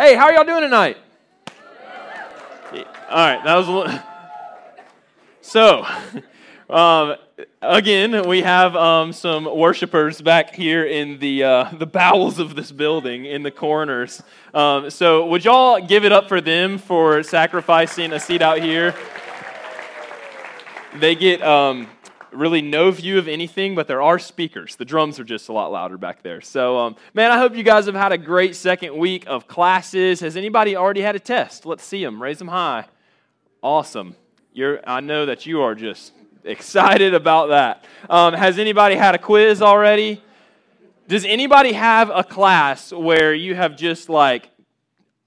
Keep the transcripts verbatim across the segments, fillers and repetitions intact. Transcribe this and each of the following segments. Hey, how are y'all doing tonight? Yeah. All right, that was a little... So, um, again, we have um, some worshipers back here in the uh, the bowels of this building, in the corners. Um, so, would y'all give it up for them for sacrificing a seat out here? They get... Um, really no view of anything, but there are speakers. The drums are just a lot louder back there. So, um, man, I hope you guys have had a great second week of classes. Has anybody already had a test? Let's see them. Raise them high. Awesome. You're, I know that you are just excited about that. Um, has anybody had a quiz already? Does anybody have a class where you have just like,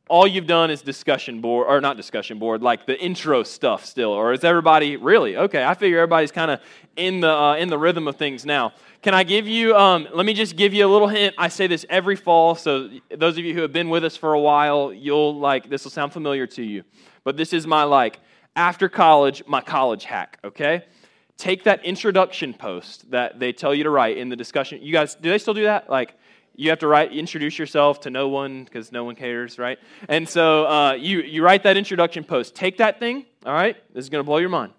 all you've done is discussion board, or not discussion board, like the intro stuff still, or is everybody, really? Okay, I figure everybody's kind of in the uh, in the rhythm of things now. Can I give you, um, let me just give you a little hint. I say this every fall, so those of you who have been with us for a while, you'll like, this will sound familiar to you, but this is my like, after college, my college hack, okay? Take that introduction post that they tell you to write in the discussion. You guys, do they still do that? Like, you have to write, introduce yourself to no one because no one cares, right? And so uh, you, you write that introduction post. Take that thing, all right? This is going to blow your mind.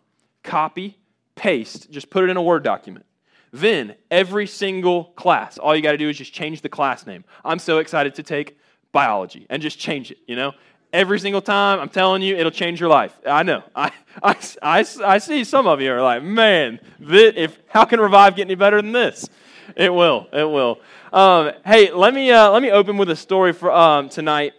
Copy, paste, just put it in a Word document. Then every single class, all you got to do is just change the class name. I'm so excited to take biology and just change it, you know? Every single time, I'm telling you, it'll change your life. I know. I I, I, I see some of you are like, man, this, if how can Revive get any better than this? It will. It will. Um, hey, let me uh, let me open with a story for um, tonight.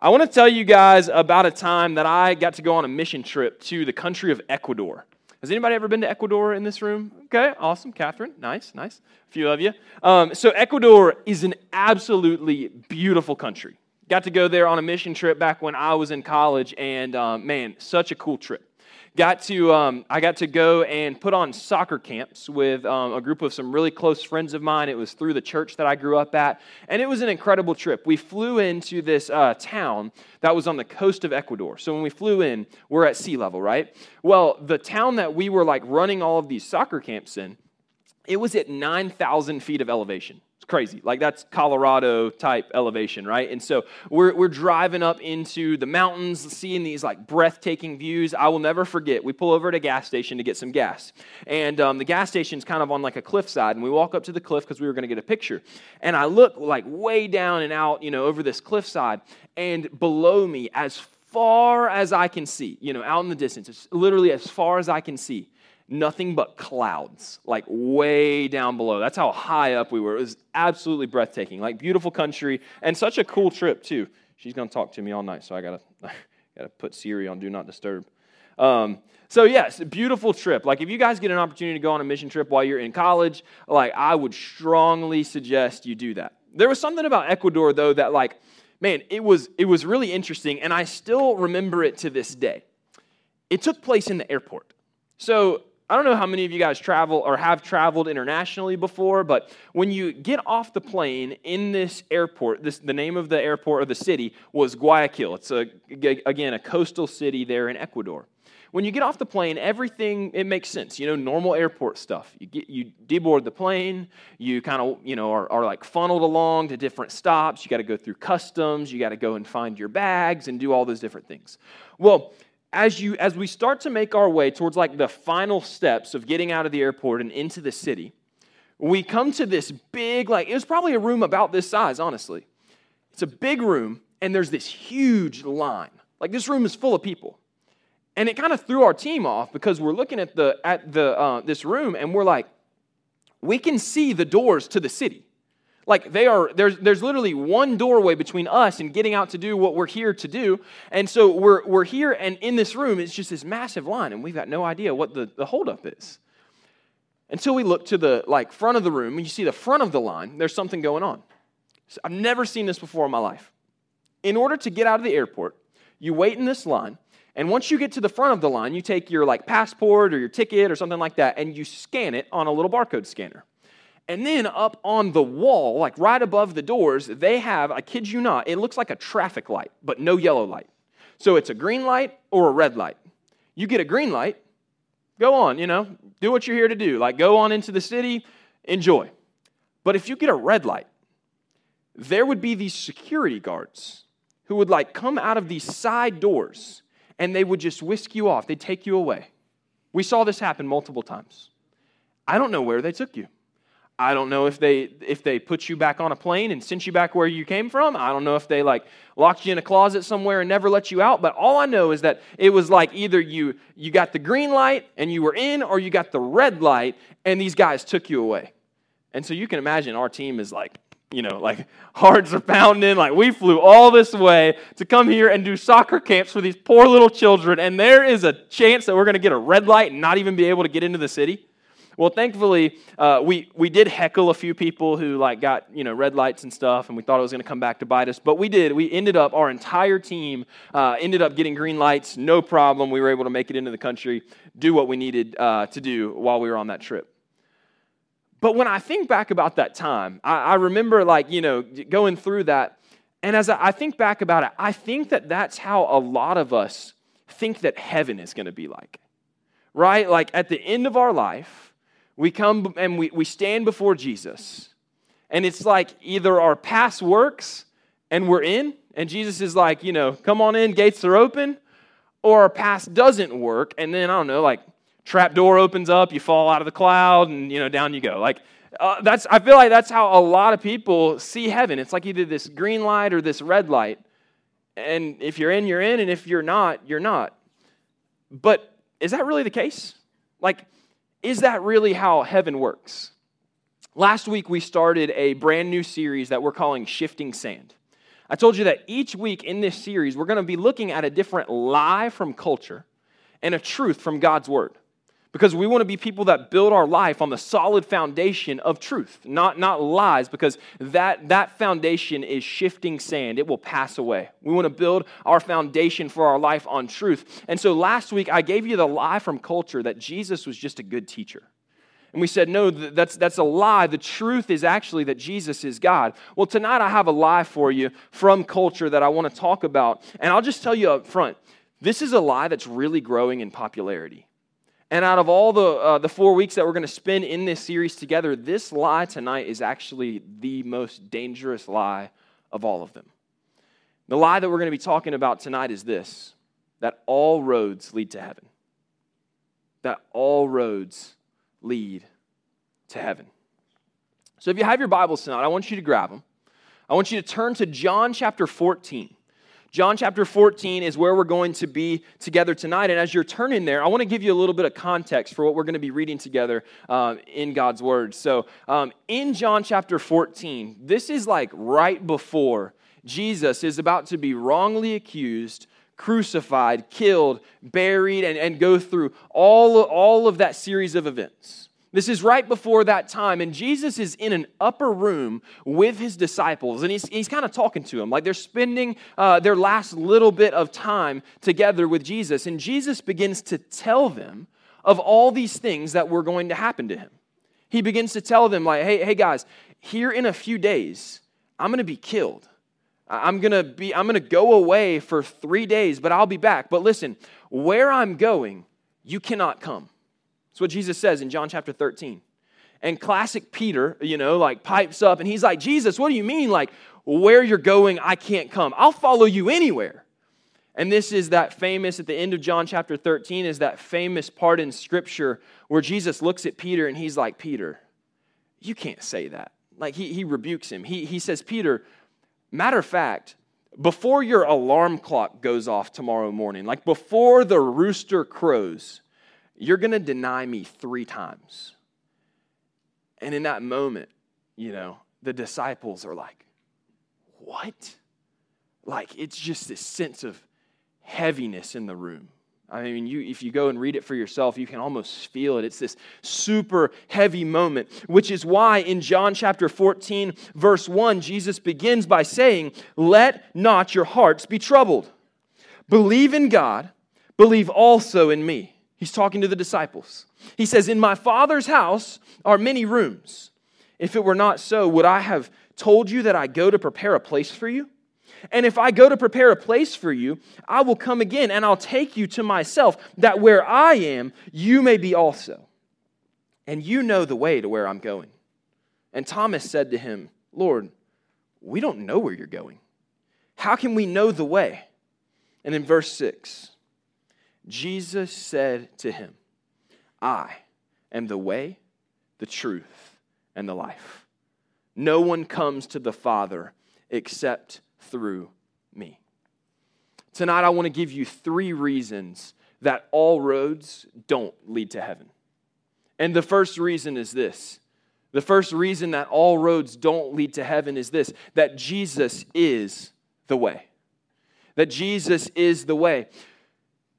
I want to tell you guys about a time that I got to go on a mission trip to the country of Ecuador. Has anybody ever been to Ecuador in this room? Okay, awesome. Catherine, nice, nice. A few of you. Um, so Ecuador is an absolutely beautiful country. Got to go there on a mission trip back when I was in college, and um, man, such a cool trip. Got to, um, I got to go and put on soccer camps with um, a group of some really close friends of mine. It was through the church that I grew up at, and it was an incredible trip. We flew into this uh, town that was on the coast of Ecuador. So when we flew in, we're at sea level, right? Well, the town that we were like running all of these soccer camps in, it was at nine thousand feet of elevation. It's crazy. Like, that's Colorado-type elevation, right? And so we're we're driving up into the mountains, seeing these, like, breathtaking views. I will never forget. We pull over at a gas station to get some gas. And um, the gas station's kind of on, like, a cliffside. And we walk up to the cliff because we were going to get a picture. And I look, like, way down and out, you know, over this cliffside. And below me, as far as I can see, you know, out in the distance, it's literally as far as I can see, nothing but clouds, like way down below. That's how high up we were. It was absolutely breathtaking, like beautiful country, and such a cool trip too. She's going to talk to me all night, so I got to gotta put Siri on Do Not Disturb. Um, so yes, a beautiful trip. Like if you guys get an opportunity to go on a mission trip while you're in college, like I would strongly suggest you do that. There was something about Ecuador though that like, man, it was it was really interesting, and I still remember it to this day. It took place in the airport. So I don't know how many of you guys travel or have traveled internationally before, but when you get off the plane in this airport, this, the name of the airport or the city was Guayaquil. It's, a, again, a coastal city there in Ecuador. When you get off the plane, everything, it makes sense. You know, normal airport stuff. You get, you deboard the plane. You kind of, you know, are, are like funneled along to different stops. You got to go through customs. You got to go and find your bags and do all those different things. Well, As you, as we start to make our way towards like the final steps of getting out of the airport and into the city, we come to this big, like, it was probably a room about this size, honestly. It's a big room, and there's this huge line. Like, this room is full of people. And it kind of threw our team off because we're looking at the at the uh, this room, and we're like, we can see the doors to the city. Like, they are, there's there's literally one doorway between us and getting out to do what we're here to do. And so we're we're here, and in this room, it's just this massive line, and we've got no idea what the, the holdup is. Until we look to the, like, front of the room, and you see the front of the line, there's something going on. So I've never seen this before in my life. In order to get out of the airport, you wait in this line, and once you get to the front of the line, you take your, like, passport or your ticket or something like that, and you scan it on a little barcode scanner. And then up on the wall, like right above the doors, they have, I kid you not, it looks like a traffic light, but no yellow light. So it's a green light or a red light. You get a green light, go on, you know, do what you're here to do. Like go on into the city, enjoy. But if you get a red light, there would be these security guards who would like come out of these side doors and they would just whisk you off. They'd take you away. We saw this happen multiple times. I don't know where they took you. I don't know if they if they put you back on a plane and sent you back where you came from. I don't know if they like locked you in a closet somewhere and never let you out. But all I know is that it was like either you you got the green light and you were in, or you got the red light and these guys took you away. And so you can imagine our team is like, you know, like hearts are pounding. Like we flew all this way to come here and do soccer camps for these poor little children. And there is a chance that we're going to get a red light and not even be able to get into the city. Well, thankfully, uh, we we did heckle a few people who like got, you know, red lights and stuff, and we thought it was going to come back to bite us. But we did. We ended up, our entire team uh, ended up getting green lights, no problem. We were able to make it into the country, do what we needed uh, to do while we were on that trip. But when I think back about that time, I, I remember like, you know, going through that, and as I, I think back about it, I think that that's how a lot of us think that heaven is going to be like, right? Like at the end of our life, we come and we, we stand before Jesus, and it's like either our past works and we're in, and Jesus is like, you know, come on in, gates are open, or our past doesn't work, and then, I don't know, like, trap door opens up, you fall out of the cloud, and, you know, down you go. Like, uh, that's I feel like that's how a lot of people see heaven. It's like either this green light or this red light, and if you're in, you're in, and if you're not, you're not. But is that really the case? Like, is that really how heaven works? Last week, we started a brand new series that we're calling Shifting Sand. I told you that each week in this series, we're going to be looking at a different lie from culture and a truth from God's Word, because we want to be people that build our life on the solid foundation of truth, not, not lies, because that, that foundation is shifting sand. It will pass away. We want to build our foundation for our life on truth. And so last week, I gave you the lie from culture that Jesus was just a good teacher. And we said, no, that's, that's a lie. The truth is actually that Jesus is God. Well, tonight I have a lie for you from culture that I want to talk about. And I'll just tell you up front, this is a lie that's really growing in popularity. And out of all the uh, the four weeks that we're going to spend in this series together, this lie tonight is actually the most dangerous lie of all of them. The lie that we're going to be talking about tonight is this, that all roads lead to heaven. That all roads lead to heaven. So if you have your Bibles tonight, I want you to grab them. I want you to turn to John chapter fourteen. John chapter fourteen is where we're going to be together tonight. And as you're turning there, I want to give you a little bit of context for what we're going to be reading together uh, in God's Word. So um, in John chapter fourteen, this is like right before Jesus is about to be wrongly accused, crucified, killed, buried, and, and go through all, all of that series of events. This is right before that time, and Jesus is in an upper room with his disciples, and he's he's kind of talking to them. Like they're spending uh, their last little bit of time together with Jesus, and Jesus begins to tell them of all these things that were going to happen to him. He begins to tell them, like, hey, hey guys, here in a few days, I'm going to be killed. I'm going to be, I'm going to go away for three days, but I'll be back. But listen, where I'm going, you cannot come. That's what Jesus says in John chapter thirteen. And classic Peter, you know, like pipes up and he's like, Jesus, what do you mean? Like where you're going, I can't come. I'll follow you anywhere. And this is that famous, at the end of John chapter thirteen is that famous part in Scripture where Jesus looks at Peter and he's like, Peter, you can't say that. Like he he rebukes him. He, he says, Peter, matter of fact, before your alarm clock goes off tomorrow morning, like before the rooster crows, you're going to deny me three times. And in that moment, you know, the disciples are like, what? Like, it's just this sense of heaviness in the room. I mean, you if you go and read it for yourself, you can almost feel it. It's this super heavy moment, which is why in John chapter fourteen, verse one, Jesus begins by saying, let not your hearts be troubled. Believe in God, believe also in me. He's talking to the disciples. He says, in my Father's house are many rooms. If it were not so, would I have told you that I go to prepare a place for you? And if I go to prepare a place for you, I will come again and I'll take you to myself, that where I am, you may be also. And you know the way to where I'm going. And Thomas said to him, Lord, we don't know where you're going. How can we know the way? And in verse six, Jesus said to him, I am the way, the truth, and the life. No one comes to the Father except through me. Tonight, I want to give you three reasons that all roads don't lead to heaven. And the first reason is this. The first reason that all roads don't lead to heaven is this, that Jesus is the way. That Jesus is the way.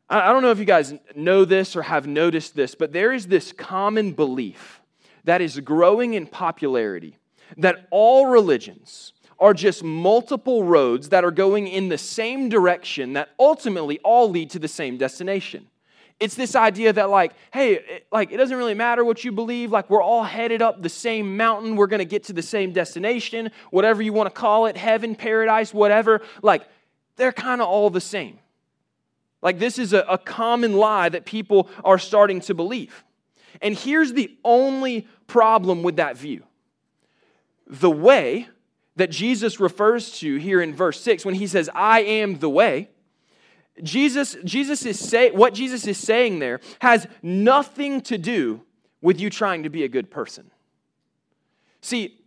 I don't know if you guys know this or have noticed this, but there is this common belief that is growing in popularity that all religions are just multiple roads that are going in the same direction that ultimately all lead to the same destination. It's this idea that like, hey, it, like it doesn't really matter what you believe. Like we're all headed up the same mountain. We're going to get to the same destination, whatever you want to call it, heaven, paradise, whatever. Like they're kind of all the same. Like this is a, a common lie that people are starting to believe. And here's the only problem with that view. The way that Jesus refers to here in verse six, when he says, I am the way, Jesus, Jesus is say, what Jesus is saying there has nothing to do with you trying to be a good person. See,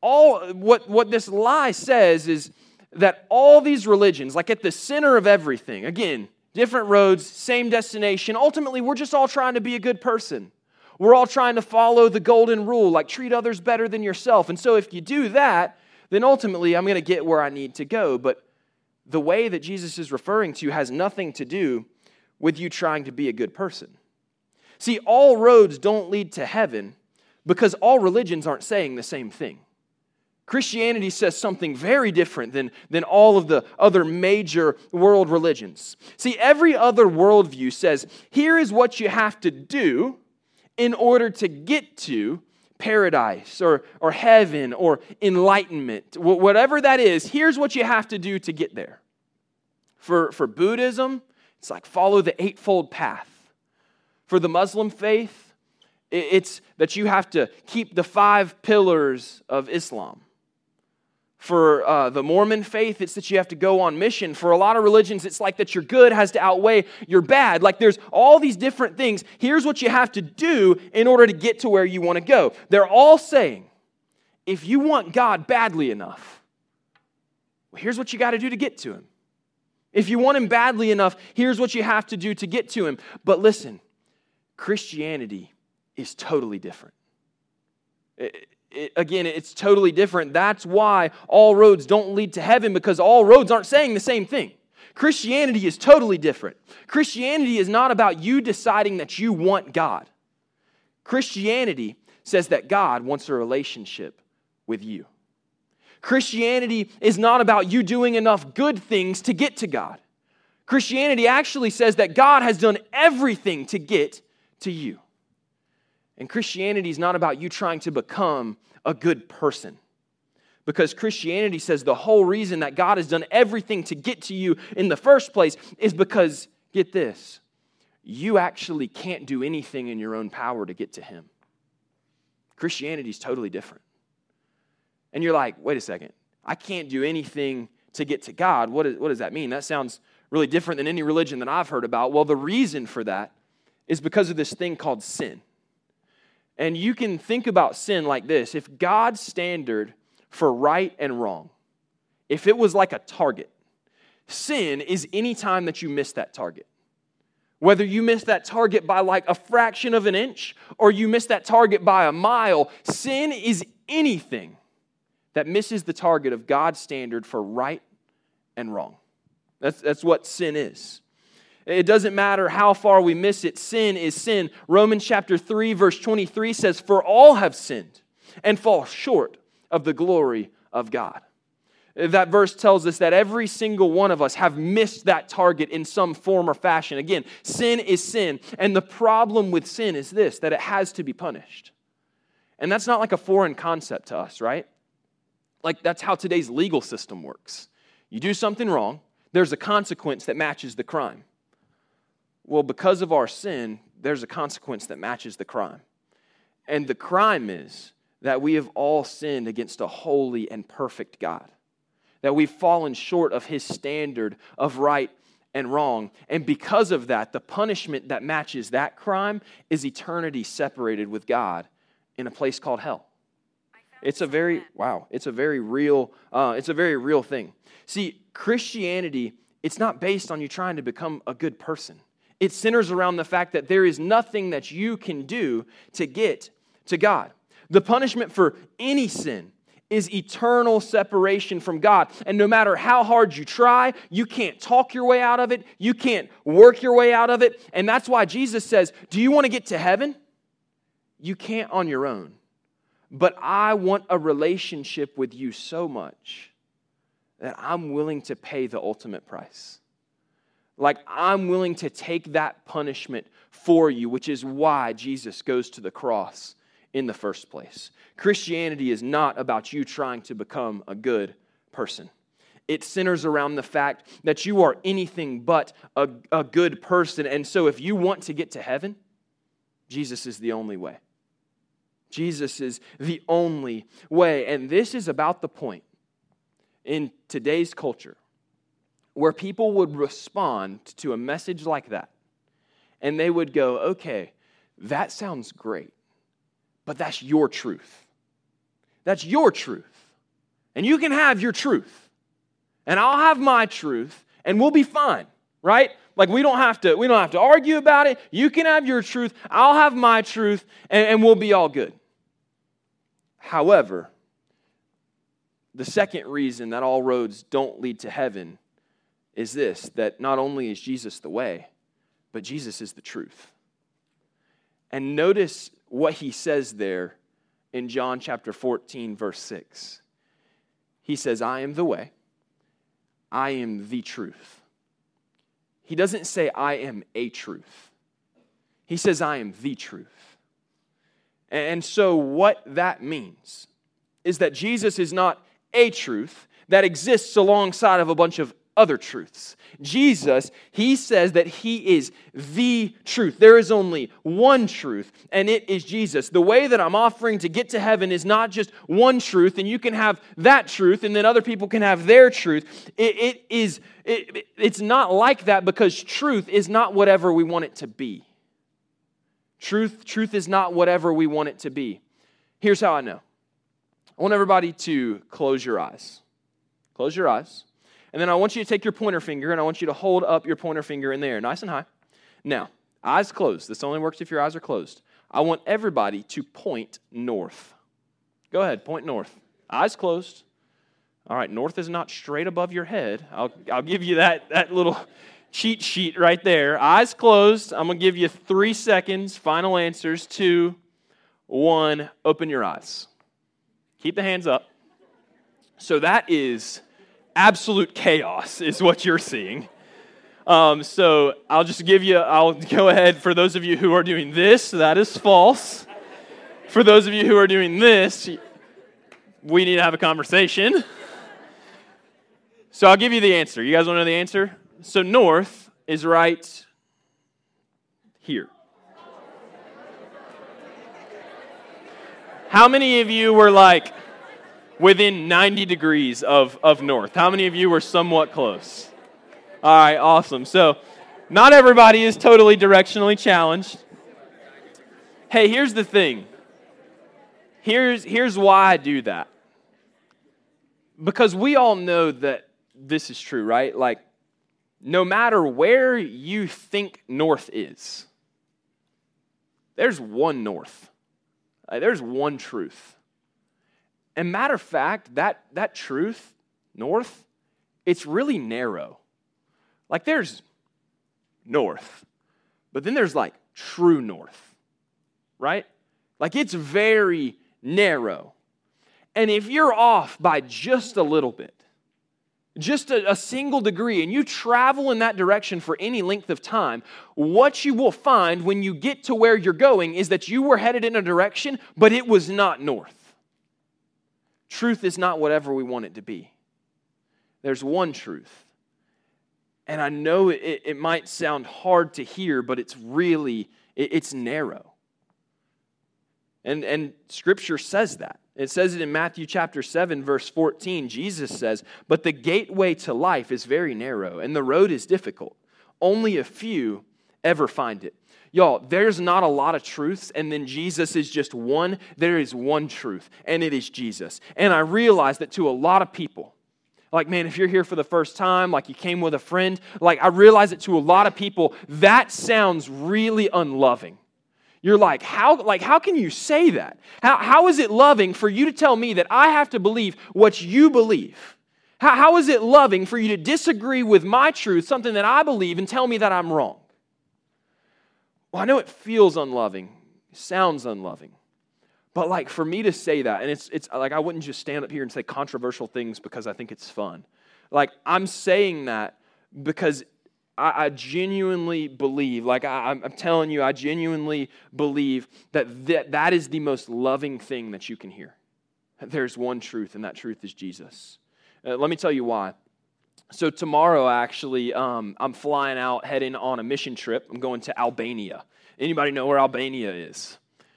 all what, what this lie says is that all these religions, like at the center of everything, again, different roads, same destination, ultimately we're just all trying to be a good person. We're all trying to follow the golden rule, like treat others better than yourself. And so if you do that, then ultimately I'm going to get where I need to go. But the way that Jesus is referring to has nothing to do with you trying to be a good person. See, all roads don't lead to heaven because all religions aren't saying the same thing. Christianity says something very different than, than all of the other major world religions. See, every other worldview says, here is what you have to do in order to get to paradise or, or heaven or enlightenment, whatever that is, here's what you have to do to get there. For, for Buddhism, it's like follow the eightfold path. For the Muslim faith, it's that you have to keep the five pillars of Islam. For uh, the Mormon faith, it's that you have to go on mission. For a lot of religions, it's like that your good has to outweigh your bad. Like there's all these different things. Here's what you have to do in order to get to where you want to go. They're all saying, if you want God badly enough, well, here's what you got to do to get to him. If you want him badly enough, here's what you have to do to get to him. But listen, Christianity is totally different. It, It, again, it's totally different. That's why all roads don't lead to heaven, because all roads aren't saying the same thing. Christianity is totally different. Christianity is not about you deciding that you want God. Christianity says that God wants a relationship with you. Christianity is not about you doing enough good things to get to God. Christianity actually says that God has done everything to get to you. And Christianity is not about you trying to become a good person, because Christianity says the whole reason that God has done everything to get to you in the first place is because, get this, you actually can't do anything in your own power to get to him. Christianity is totally different. And you're like, wait a second, I can't do anything to get to God. What, is, what does that mean? That sounds really different than any religion that I've heard about. Well, the reason for that is because of this thing called sin. And you can think about sin like this. If God's standard for right and wrong, if it was like a target, sin is any time that you miss that target. Whether you miss that target by like a fraction of an inch or you miss that target by a mile, sin is anything that misses the target of God's standard for right and wrong. That's, that's what sin is. It doesn't matter how far we miss it. Sin is sin. Romans chapter three, verse twenty-three says, for all have sinned and fall short of the glory of God. That verse tells us that every single one of us have missed that target in some form or fashion. Again, sin is sin. And the problem with sin is this, that it has to be punished. And that's not like a foreign concept to us, right? Like that's how today's legal system works. You do something wrong, there's a consequence that matches the crime. Well, because of our sin, there's a consequence that matches the crime. And the crime is that we have all sinned against a holy and perfect God. that we've fallen short of his standard of right and wrong. And because of that, the punishment that matches that crime is eternity separated with God in a place called hell. It's a very, wow, it's a very real, uh, it's a very real thing. See, Christianity, it's not based on you trying to become a good person. It centers around the fact that there is nothing that you can do to get to God. The punishment for any sin is eternal separation from God. And no matter how hard you try, you can't talk your way out of it. You can't work your way out of it. And that's why Jesus says, do you want to get to heaven? You can't on your own. But I want a relationship with you so much that I'm willing to pay the ultimate price. Like, I'm willing to take that punishment for you, which is why Jesus goes to the cross in the first place. Christianity is not about you trying to become a good person. It centers around the fact that you are anything but a, a good person. And so if you want to get to heaven, Jesus is the only way. Jesus is the only way. And this is about the point in today's culture where people would respond to a message like that. And they would go, okay, that sounds great, but that's your truth. That's your truth. And you can have your truth. And I'll have my truth, and we'll be fine, right? Like, we don't have to, we don't have to argue about it. You can have your truth, I'll have my truth, and, and we'll be all good. However, the second reason that all roads don't lead to heaven is this, that not only is Jesus the way, but Jesus is the truth. And notice what he says there in John chapter fourteen, verse six. He says, I am the way, I am the truth. He doesn't say, I am a truth. He says, I am the truth. And so what that means is that Jesus is not a truth that exists alongside of a bunch of other truths. Jesus, he says that he is the truth. There is only one truth, and it is Jesus. The way that I'm offering to get to heaven is not just one truth, and you can have that truth, and then other people can have their truth. It, it is, it, it's not like that, because truth is not whatever we want it to be. Truth, truth is not whatever we want it to be. Here's how I know. I want everybody to close your eyes. Close your eyes. And then I want you to take your pointer finger, and I want you to hold up your pointer finger in there, nice and high. Now, eyes closed. This only works if your eyes are closed. I want everybody to point north. Go ahead, point north. Eyes closed. All right, north is not straight above your head. I'll, I'll give you that, that little cheat sheet right there. Eyes closed. I'm going to give you three seconds. Final answers. Two, one. Open your eyes. Keep the hands up. So that is absolute chaos is what you're seeing. Um, so I'll just give you, I'll go ahead, for those of you who are doing this, that is false. For those of you who are doing this, we need to have a conversation. So I'll give you the answer. You guys want to know the answer? So north is right here. How many of you were like, within ninety degrees of, of north? How many of you were somewhat close? All right, awesome. So not everybody is totally directionally challenged. Hey, here's the thing. Here's, here's why I do that. Because we all know that this is true, right? Like, no matter where you think north is, there's one north. Like, there's one truth. And matter of fact, that, that truth, north, it's really narrow. Like, there's north, but then there's like true north, right? Like, it's very narrow. And if you're off by just a little bit, just a, a single degree, and you travel in that direction for any length of time, what you will find when you get to where you're going is that you were headed in a direction, but it was not north. Truth is not whatever we want it to be. There's one truth. And I know it, it might sound hard to hear, but it's really, it, it's narrow. And, and Scripture says that. It says it in Matthew chapter seven, verse fourteen. Jesus says, "But the gateway to life is very narrow, and the road is difficult. Only a few ever find it." Y'all, there's not a lot of truths, and then Jesus is just one. There is one truth, and it is Jesus. And I realize that to a lot of people, like, man, if you're here for the first time, like you came with a friend, like I realize that to a lot of people, that sounds really unloving. You're like, how like how can you say that? How How is it loving for you to tell me that I have to believe what you believe? How How is it loving for you to disagree with my truth, something that I believe, and tell me that I'm wrong? Well, I know it feels unloving, sounds unloving, but like for me to say that, and it's it's like I wouldn't just stand up here and say controversial things because I think it's fun. Like, I'm saying that because I genuinely believe, like I, I'm telling you, I genuinely believe that, that that is the most loving thing that you can hear. There's one truth, and that truth is Jesus. Uh, let me tell you why. So tomorrow, actually, um, I'm flying out, heading on a mission trip. I'm going to Albania. Anybody know where Albania is?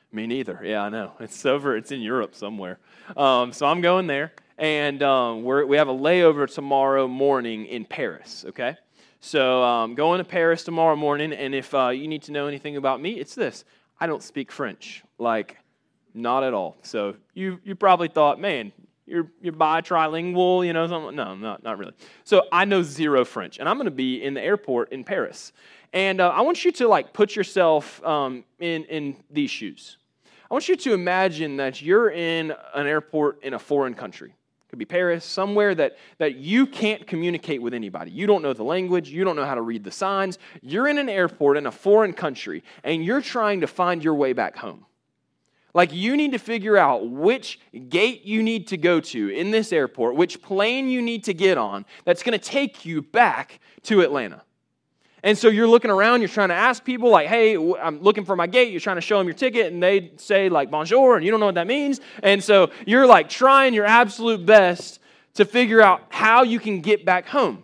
Me neither. Yeah, I know. It's over. It's in Europe somewhere. Um, so I'm going there, and um, we're, we have a layover tomorrow morning in Paris, okay? So um, going to Paris tomorrow morning, and if uh, you need to know anything about me, it's this. I don't speak French, like not at all. So you you probably thought, man, you're you're bi-trilingual, you know, something. No, not, not really. So I know zero French, and I'm going to be in the airport in Paris. And uh, I want you to like put yourself um, in, in these shoes. I want you to imagine that you're in an airport in a foreign country. Could be Paris, somewhere that, that you can't communicate with anybody. You don't know the language. You don't know how to read the signs. You're in an airport in a foreign country, and you're trying to find your way back home. Like, you need to figure out which gate you need to go to in this airport, which plane you need to get on that's going to take you back to Atlanta. And so you're looking around, you're trying to ask people, like, hey, I'm looking for my gate. You're trying to show them your ticket, and they say, like, bonjour, and you don't know what that means. And so you're, like, trying your absolute best to figure out how you can get back home.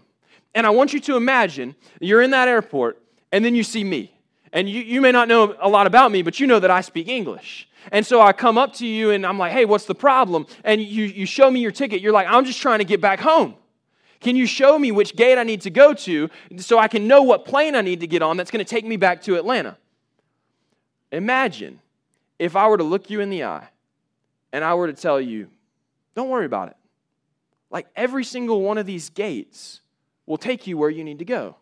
And I want you to imagine you're in that airport, and then you see me. And you, you may not know a lot about me, but you know that I speak English. And so I come up to you, and I'm like, hey, what's the problem? And you, you show me your ticket. You're like, I'm just trying to get back home. Can you show me which gate I need to go to so I can know what plane I need to get on that's going to take me back to Atlanta? Imagine if I were to look you in the eye and I were to tell you, don't worry about it. Like, every single one of these gates will take you where you need to go.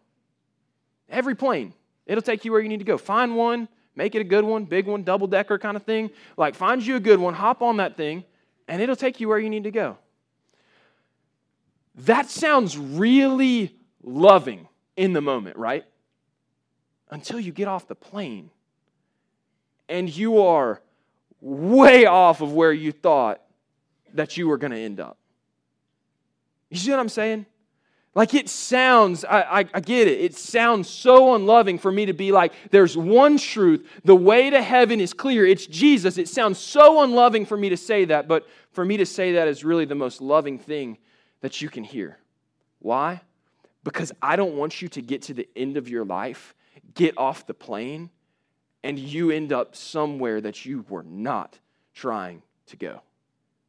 Every plane, it'll take you where you need to go. Find one, make it a good one, big one, double-decker kind of thing. Like, find you a good one, hop on that thing, and it'll take you where you need to go. That sounds really loving in the moment, right? Until you get off the plane and you are way off of where you thought that you were going to end up. You see what I'm saying? Like, it sounds, I, I, I get it, it sounds so unloving for me to be like, there's one truth, the way to heaven is clear, it's Jesus. It sounds so unloving for me to say that, but for me to say that is really the most loving thing that you can hear. Why? Because I don't want you to get to the end of your life, get off the plane, and you end up somewhere that you were not trying to go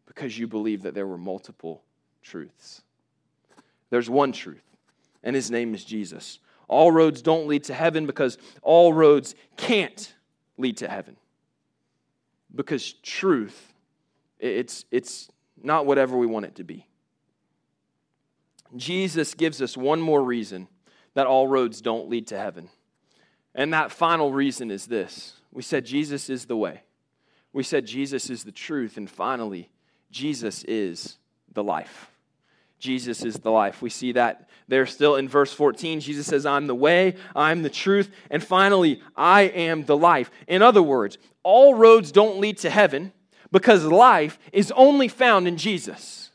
because you believe that there were multiple truths. There's one truth, and his name is Jesus. All roads don't lead to heaven because all roads can't lead to heaven. Because truth, it's, it's not whatever we want it to be. Jesus gives us one more reason that all roads don't lead to heaven. And that final reason is this. We said Jesus is the way. We said Jesus is the truth. And finally, Jesus is the life. Jesus is the life. We see that there still in verse fourteen. Jesus says, I'm the way, I'm the truth, and finally, I am the life. In other words, all roads don't lead to heaven because life is only found in Jesus.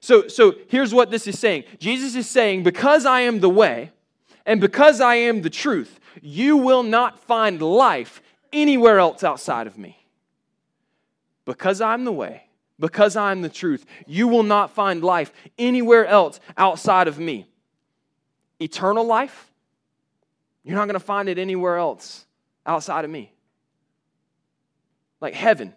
So, so here's what this is saying. Jesus is saying, because I am the way and because I am the truth, you will not find life anywhere else outside of me. Because I'm the way, because I'm the truth, you will not find life anywhere else outside of me. Eternal life, you're not going to find it anywhere else outside of me. Like heaven,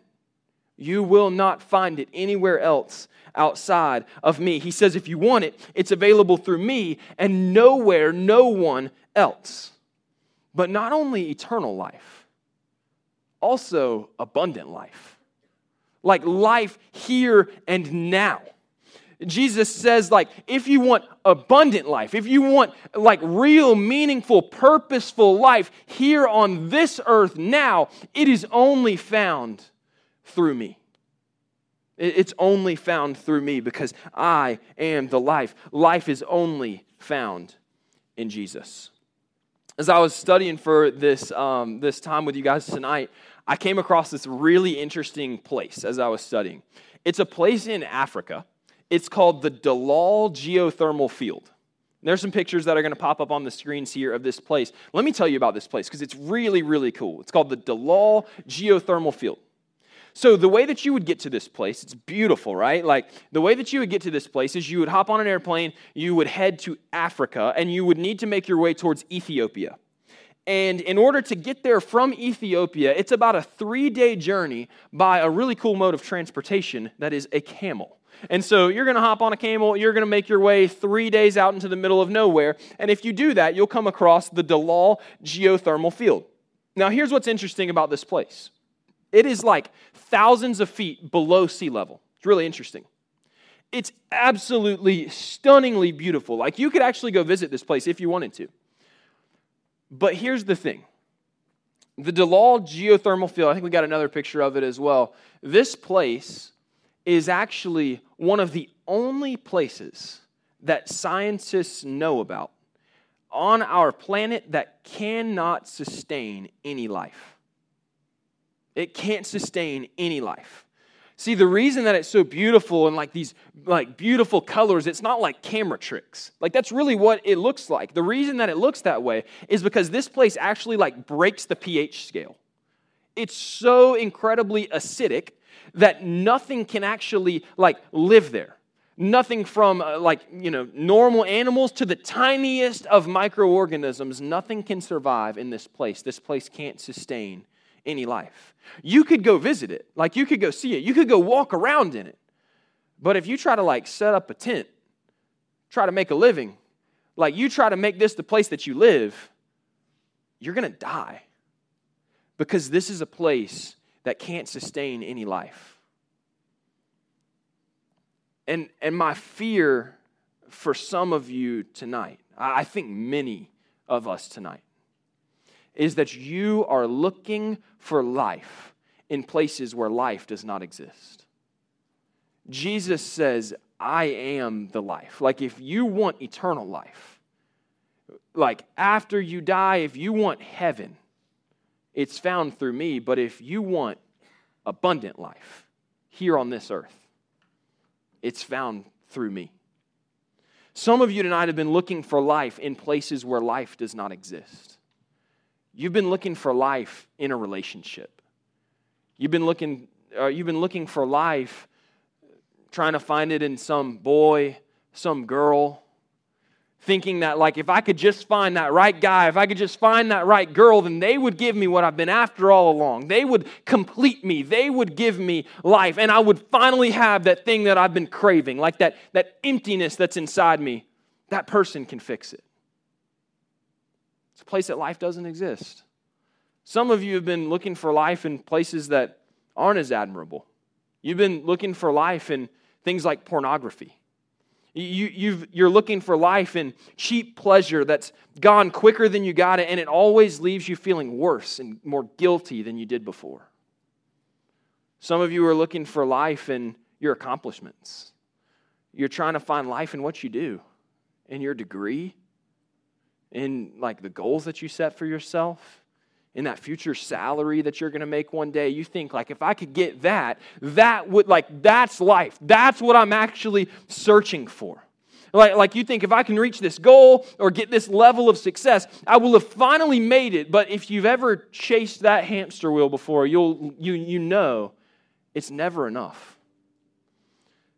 You will not find it anywhere else outside of me. He says if you want it, it's available through me and nowhere, no one else. But not only eternal life, also abundant life. Like life here and now. Jesus says, like, if you want abundant life, if you want, like, real, meaningful, purposeful life here on this earth now, it is only found through me. It's only found through me because I am the life. Life is only found in Jesus. As I was studying for this um, this time with you guys tonight, I came across this really interesting place as I was studying. It's a place in Africa. It's called the Dallol Geothermal Field. There's some pictures that are going to pop up on the screens here of this place. Let me tell you about this place because it's really, really cool. It's called the Dallol Geothermal Field. So the way that you would get to this place, it's beautiful, right? Like the way that you would get to this place is you would hop on an airplane, you would head to Africa, and you would need to make your way towards Ethiopia. And in order to get there from Ethiopia, it's about a three-day journey by a really cool mode of transportation that is a camel. And so you're going to hop on a camel, you're going to make your way three days out into the middle of nowhere, and if you do that, you'll come across the Dallol Geothermal Field. Now here's what's interesting about this place. It is like thousands of feet below sea level. It's really interesting. It's absolutely stunningly beautiful. Like you could actually go visit this place if you wanted to. But here's the thing. The Dallol Geothermal Field, I think we got another picture of it as well. This place is actually one of the only places that scientists know about on our planet that cannot sustain any life. It can't sustain any life. See, the reason that it's so beautiful and like these like beautiful colors, it's not like camera tricks. Like that's really what it looks like. The reason that it looks that way is because this place actually like breaks the pH scale. It's so incredibly acidic that nothing can actually, like, live there. Nothing from, uh, like, you know, normal animals to the tiniest of microorganisms. Nothing can survive in this place. This place can't sustain any life. You could go visit it. Like, you could go see it. You could go walk around in it. But if you try to, like, set up a tent, try to make a living, like, you try to make this the place that you live, you're going to die. Because this is a place that can't sustain any life. And and my fear for some of you tonight, I think many of us tonight, is that you are looking for life in places where life does not exist. Jesus says, I am the life. Like if you want eternal life, like after you die, if you want heaven, it's found through me, but if you want abundant life here on this earth, it's found through me. Some of you tonight have been looking for life in places where life does not exist. You've been looking for life in a relationship. You've been looking, uh, you've been looking for life, trying to find it in some boy, some girl, thinking that like if I could just find that right guy, if I could just find that right girl, then they would give me what I've been after all along. They would complete me. They would give me life. And I would finally have that thing that I've been craving, like that, that emptiness that's inside me. That person can fix it. It's a place that life doesn't exist. Some of you have been looking for life in places that aren't as admirable. You've been looking for life in things like pornography. You, you've, you're looking for life in cheap pleasure that's gone quicker than you got it, and it always leaves you feeling worse and more guilty than you did before. Some of you are looking for life in your accomplishments. You're trying to find life in what you do, in your degree, in like the goals that you set for yourself, in that future salary that you're going to make one day. You think like, if I could get that, that would like, that's life. That's what I'm actually searching for. Like, like you think if I can reach this goal or get this level of success, I will have finally made it. But if you've ever chased that hamster wheel before, you'll, you, you know, it's never enough.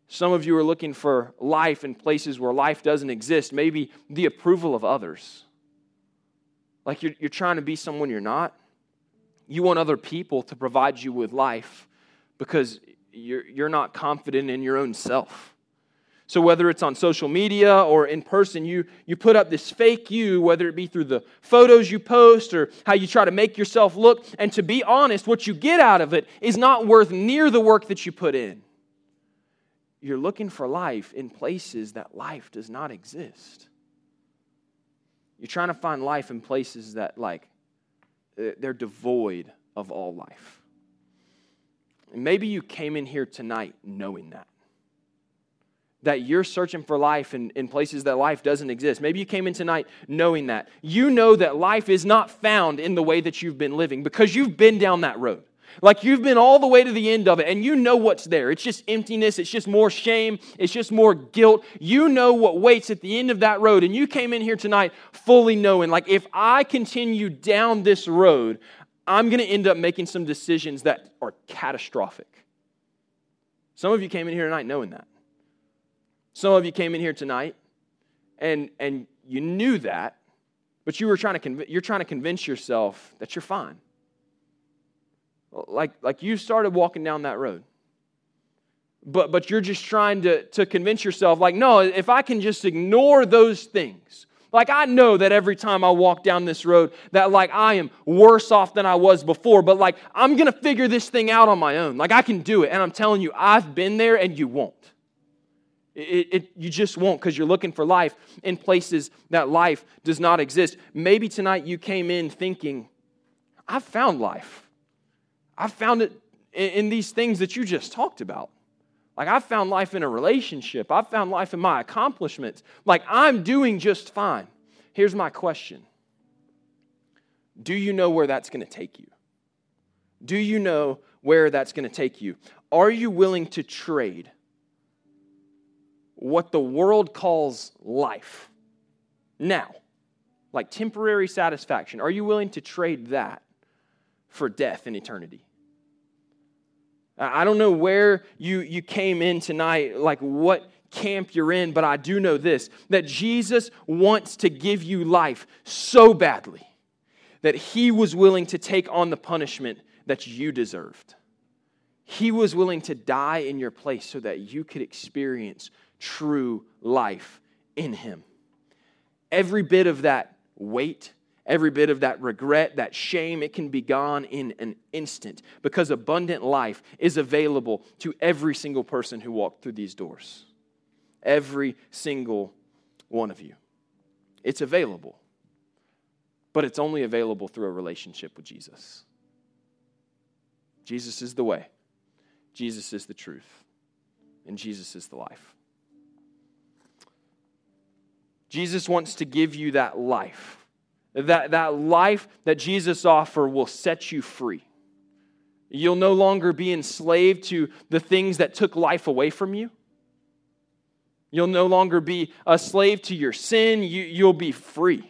Some of you are looking for life in places where life doesn't exist. Maybe the approval of others. Like you're, you're trying to be someone you're not. You want other people to provide you with life because you're, you're not confident in your own self. So whether it's on social media or in person, you, you put up this fake you, whether it be through the photos you post or how you try to make yourself look. And to be honest, what you get out of it is not worth near the work that you put in. You're looking for life in places that life does not exist. You're trying to find life in places that, like, they're devoid of all life. And maybe you came in here tonight knowing that. That you're searching for life in, in places that life doesn't exist. Maybe you came in tonight knowing that. You know that life is not found in the way that you've been living because you've been down that road. Like you've been all the way to the end of it and you know what's there. It's just emptiness. It's just more shame. It's just more guilt. You know what waits at the end of that road. And you came in here tonight fully knowing, like, if I continue down this road, I'm going to end up making some decisions that are catastrophic. Some of you came in here tonight knowing that. Some of you came in here tonight and and you knew that, but you were trying to conv- you're trying to convince yourself that you're fine. Like, like you started walking down that road. But but you're just trying to, to convince yourself, like, no, if I can just ignore those things. Like, I know that every time I walk down this road that, like, I am worse off than I was before. But, like, I'm going to figure this thing out on my own. Like, I can do it. And I'm telling you, I've been there and you won't. It, it, you just won't, because you're looking for life in places that life does not exist. Maybe tonight you came in thinking, I've found life. I've found it in, in these things that you just talked about. Like, I've found life in a relationship. I've found life in my accomplishments. Like, I'm doing just fine. Here's my question. Do you know where that's going to take you? Do you know where that's going to take you? Are you willing to trade what the world calls life now, like temporary satisfaction? Are you willing to trade that for death and eternity? I don't know where you, you came in tonight, like what camp you're in, but I do know this, that Jesus wants to give you life so badly that he was willing to take on the punishment that you deserved. He was willing to die in your place so that you could experience true life in him. Every bit of that weight, every bit of that regret, that shame, it can be gone in an instant, because abundant life is available to every single person who walked through these doors. Every single one of you. It's available, but it's only available through a relationship with Jesus. Jesus is the way. Jesus is the truth. And Jesus is the life. Jesus wants to give you that life. That, that life that Jesus offers will set you free. You'll no longer be enslaved to the things that took life away from you. You'll no longer be a slave to your sin. You, you'll be free.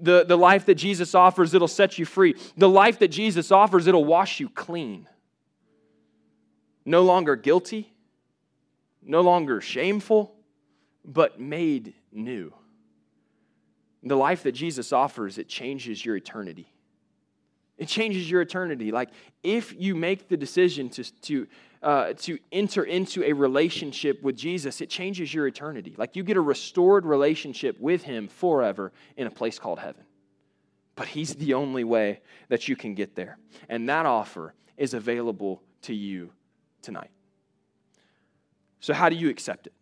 The, the life that Jesus offers, it'll set you free. The life that Jesus offers, it'll wash you clean. No longer guilty, no longer shameful, but made new. The life that Jesus offers, it changes your eternity. It changes your eternity. Like, if you make the decision to, to, uh, to enter into a relationship with Jesus, it changes your eternity. Like, you get a restored relationship with him forever in a place called heaven. But he's the only way that you can get there. And that offer is available to you tonight. So how do you accept it?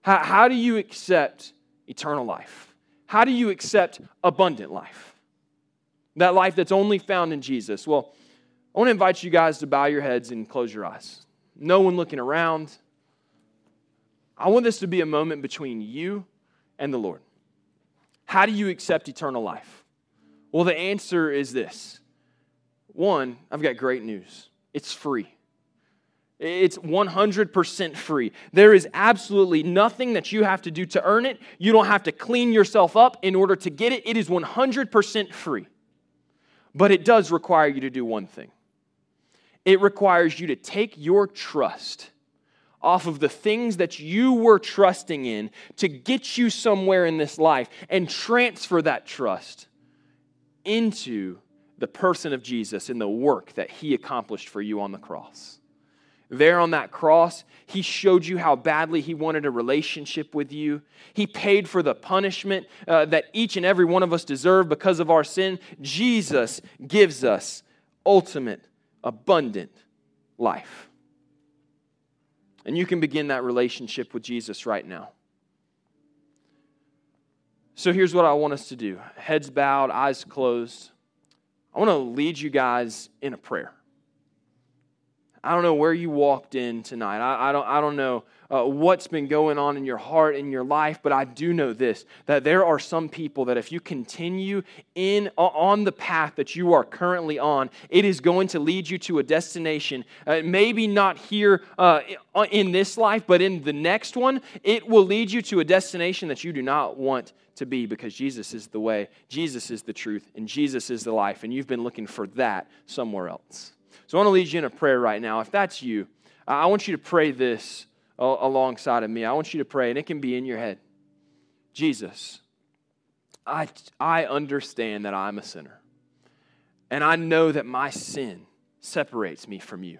How, how do you accept eternal life? How do you accept abundant life? That life that's only found in Jesus. Well, I want to invite you guys to bow your heads and close your eyes. No one looking around. I want this to be a moment between you and the Lord. How do you accept eternal life? Well, the answer is this. One, I've got great news. It's free. It's one hundred percent free. There is absolutely nothing that you have to do to earn it. You don't have to clean yourself up in order to get it. It is one hundred percent free. But it does require you to do one thing. It requires you to take your trust off of the things that you were trusting in to get you somewhere in this life and transfer that trust into the person of Jesus and the work that he accomplished for you on the cross. There on that cross, he showed you how badly he wanted a relationship with you. He paid for the punishment uh, that each and every one of us deserve because of our sin. Jesus gives us ultimate, abundant life. And you can begin that relationship with Jesus right now. So here's what I want us to do. Heads bowed, eyes closed. I want to lead you guys in a prayer. I don't know where you walked in tonight. I, I don't I don't know uh, what's been going on in your heart, in your life, but I do know this, that there are some people that if you continue in on the path that you are currently on, it is going to lead you to a destination. Uh, maybe not here uh, in this life, but in the next one, it will lead you to a destination that you do not want to be, because Jesus is the way, Jesus is the truth, and Jesus is the life, and you've been looking for that somewhere else. So I want to lead you in a prayer right now. If that's you, I want you to pray this alongside of me. I want you to pray, and it can be in your head. Jesus, I, I understand that I'm a sinner, and I know that my sin separates me from you.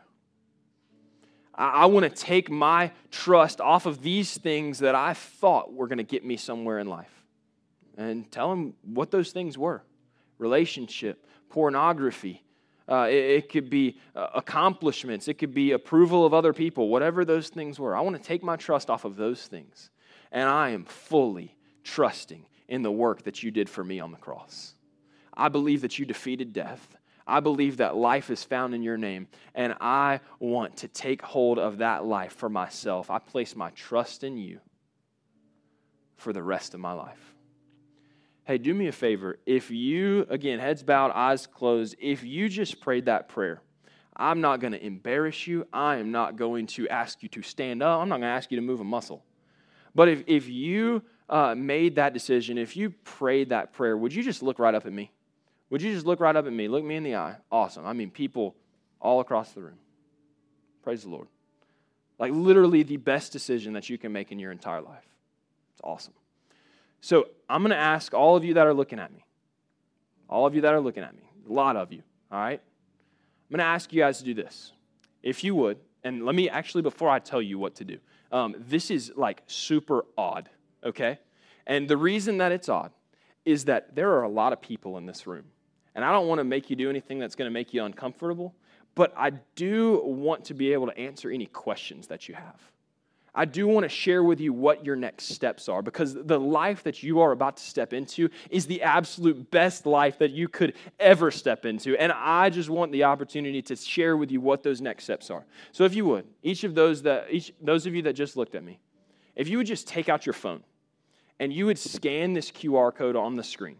I, I want to take my trust off of these things that I thought were going to get me somewhere in life, and tell him what those things were. Relationship, pornography, Uh, it, it could be uh, accomplishments. It could be approval of other people, whatever those things were. I want to take my trust off of those things. And I am fully trusting in the work that you did for me on the cross. I believe that you defeated death. I believe that life is found in your name. And I want to take hold of that life for myself. I place my trust in you for the rest of my life. Hey, do me a favor. If you, again, heads bowed, eyes closed, if you just prayed that prayer, I'm not going to embarrass you. I am not going to ask you to stand up. I'm not going to ask you to move a muscle. But if, if you uh, made that decision, if you prayed that prayer, would you just look right up at me? Would you just look right up at me? Look me in the eye. Awesome. I mean, people all across the room. Praise the Lord. Like literally the best decision that you can make in your entire life. It's awesome. So I'm going to ask all of you that are looking at me, all of you that are looking at me, a lot of you, all right? I'm going to ask you guys to do this. If you would, and let me actually, before I tell you what to do, um, this is like super odd, okay? And the reason that it's odd is that there are a lot of people in this room, and I don't want to make you do anything that's going to make you uncomfortable, but I do want to be able to answer any questions that you have. I do want to share with you what your next steps are, because the life that you are about to step into is the absolute best life that you could ever step into. And I just want the opportunity to share with you what those next steps are. So if you would, each of those that each those of you that just looked at me, if you would just take out your phone and you would scan this Q R code on the screen.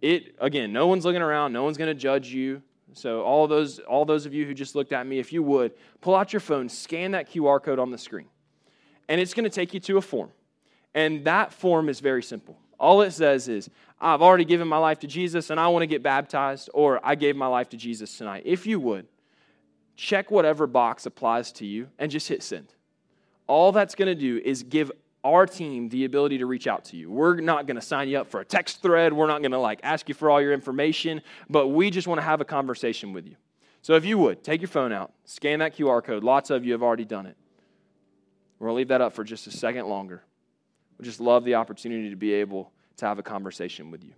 It again, no one's looking around, no one's going to judge you. So all those all those of you who just looked at me, if you would, pull out your phone, scan that Q R code on the screen. And it's going to take you to a form. And that form is very simple. All it says is, I've already given my life to Jesus and I want to get baptized, or I gave my life to Jesus tonight. If you would, check whatever box applies to you and just hit send. All that's going to do is give our team the ability to reach out to you. We're not going to sign you up for a text thread. We're not going to like ask you for all your information, but we just want to have a conversation with you. So if you would, take your phone out, scan that Q R code. Lots of you have already done it. We're going to leave that up for just a second longer. We just love the opportunity to be able to have a conversation with you.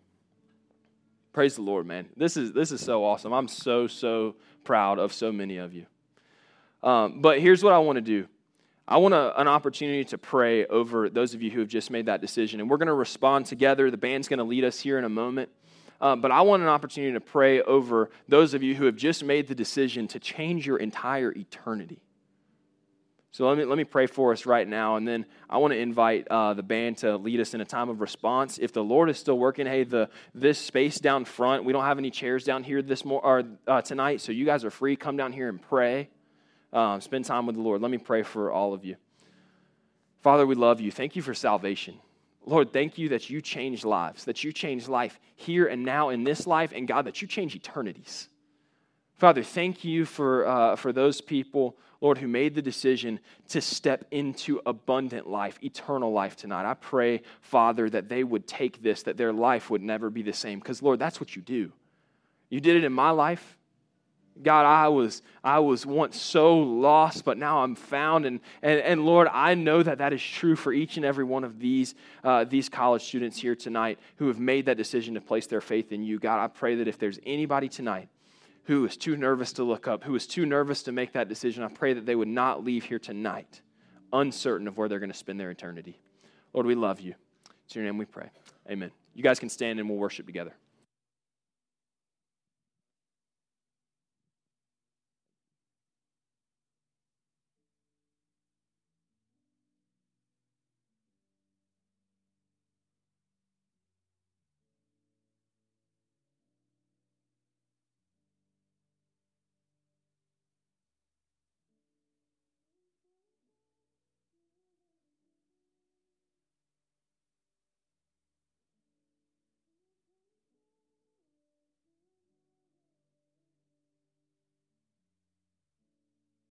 Praise the Lord, man. This is this is so awesome. I'm so, so proud of so many of you. Um, but here's what I want to do. I want a, an opportunity to pray over those of you who have just made that decision. And we're going to respond together. The band's going to lead us here in a moment. Um, but I want an opportunity to pray over those of you who have just made the decision to change your entire eternity. So let me let me pray for us right now, and then I want to invite uh, the band to lead us in a time of response. If the Lord is still working, hey, the this space down front, we don't have any chairs down here this mor- or uh, tonight, so you guys are free. Come down here and pray. Um, spend time with the Lord. Let me pray for all of you. Father, we love you. Thank you for salvation. Lord, thank you that you change lives, that you change life here and now in this life, and God, that you change eternities. Father, thank you for uh, for those people, Lord, who made the decision to step into abundant life, eternal life tonight. I pray, Father, that they would take this, that their life would never be the same. Because, Lord, that's what you do. You did it in my life. God, I was I was once so lost, but now I'm found. And and, and Lord, I know that that is true for each and every one of these uh, these college students here tonight who have made that decision to place their faith in you. God, I pray that if there's anybody tonight who is too nervous to look up, who is too nervous to make that decision, I pray that they would not leave here tonight uncertain of where they're going to spend their eternity. Lord, we love you. It's your name we pray. Amen. You guys can stand and we'll worship together.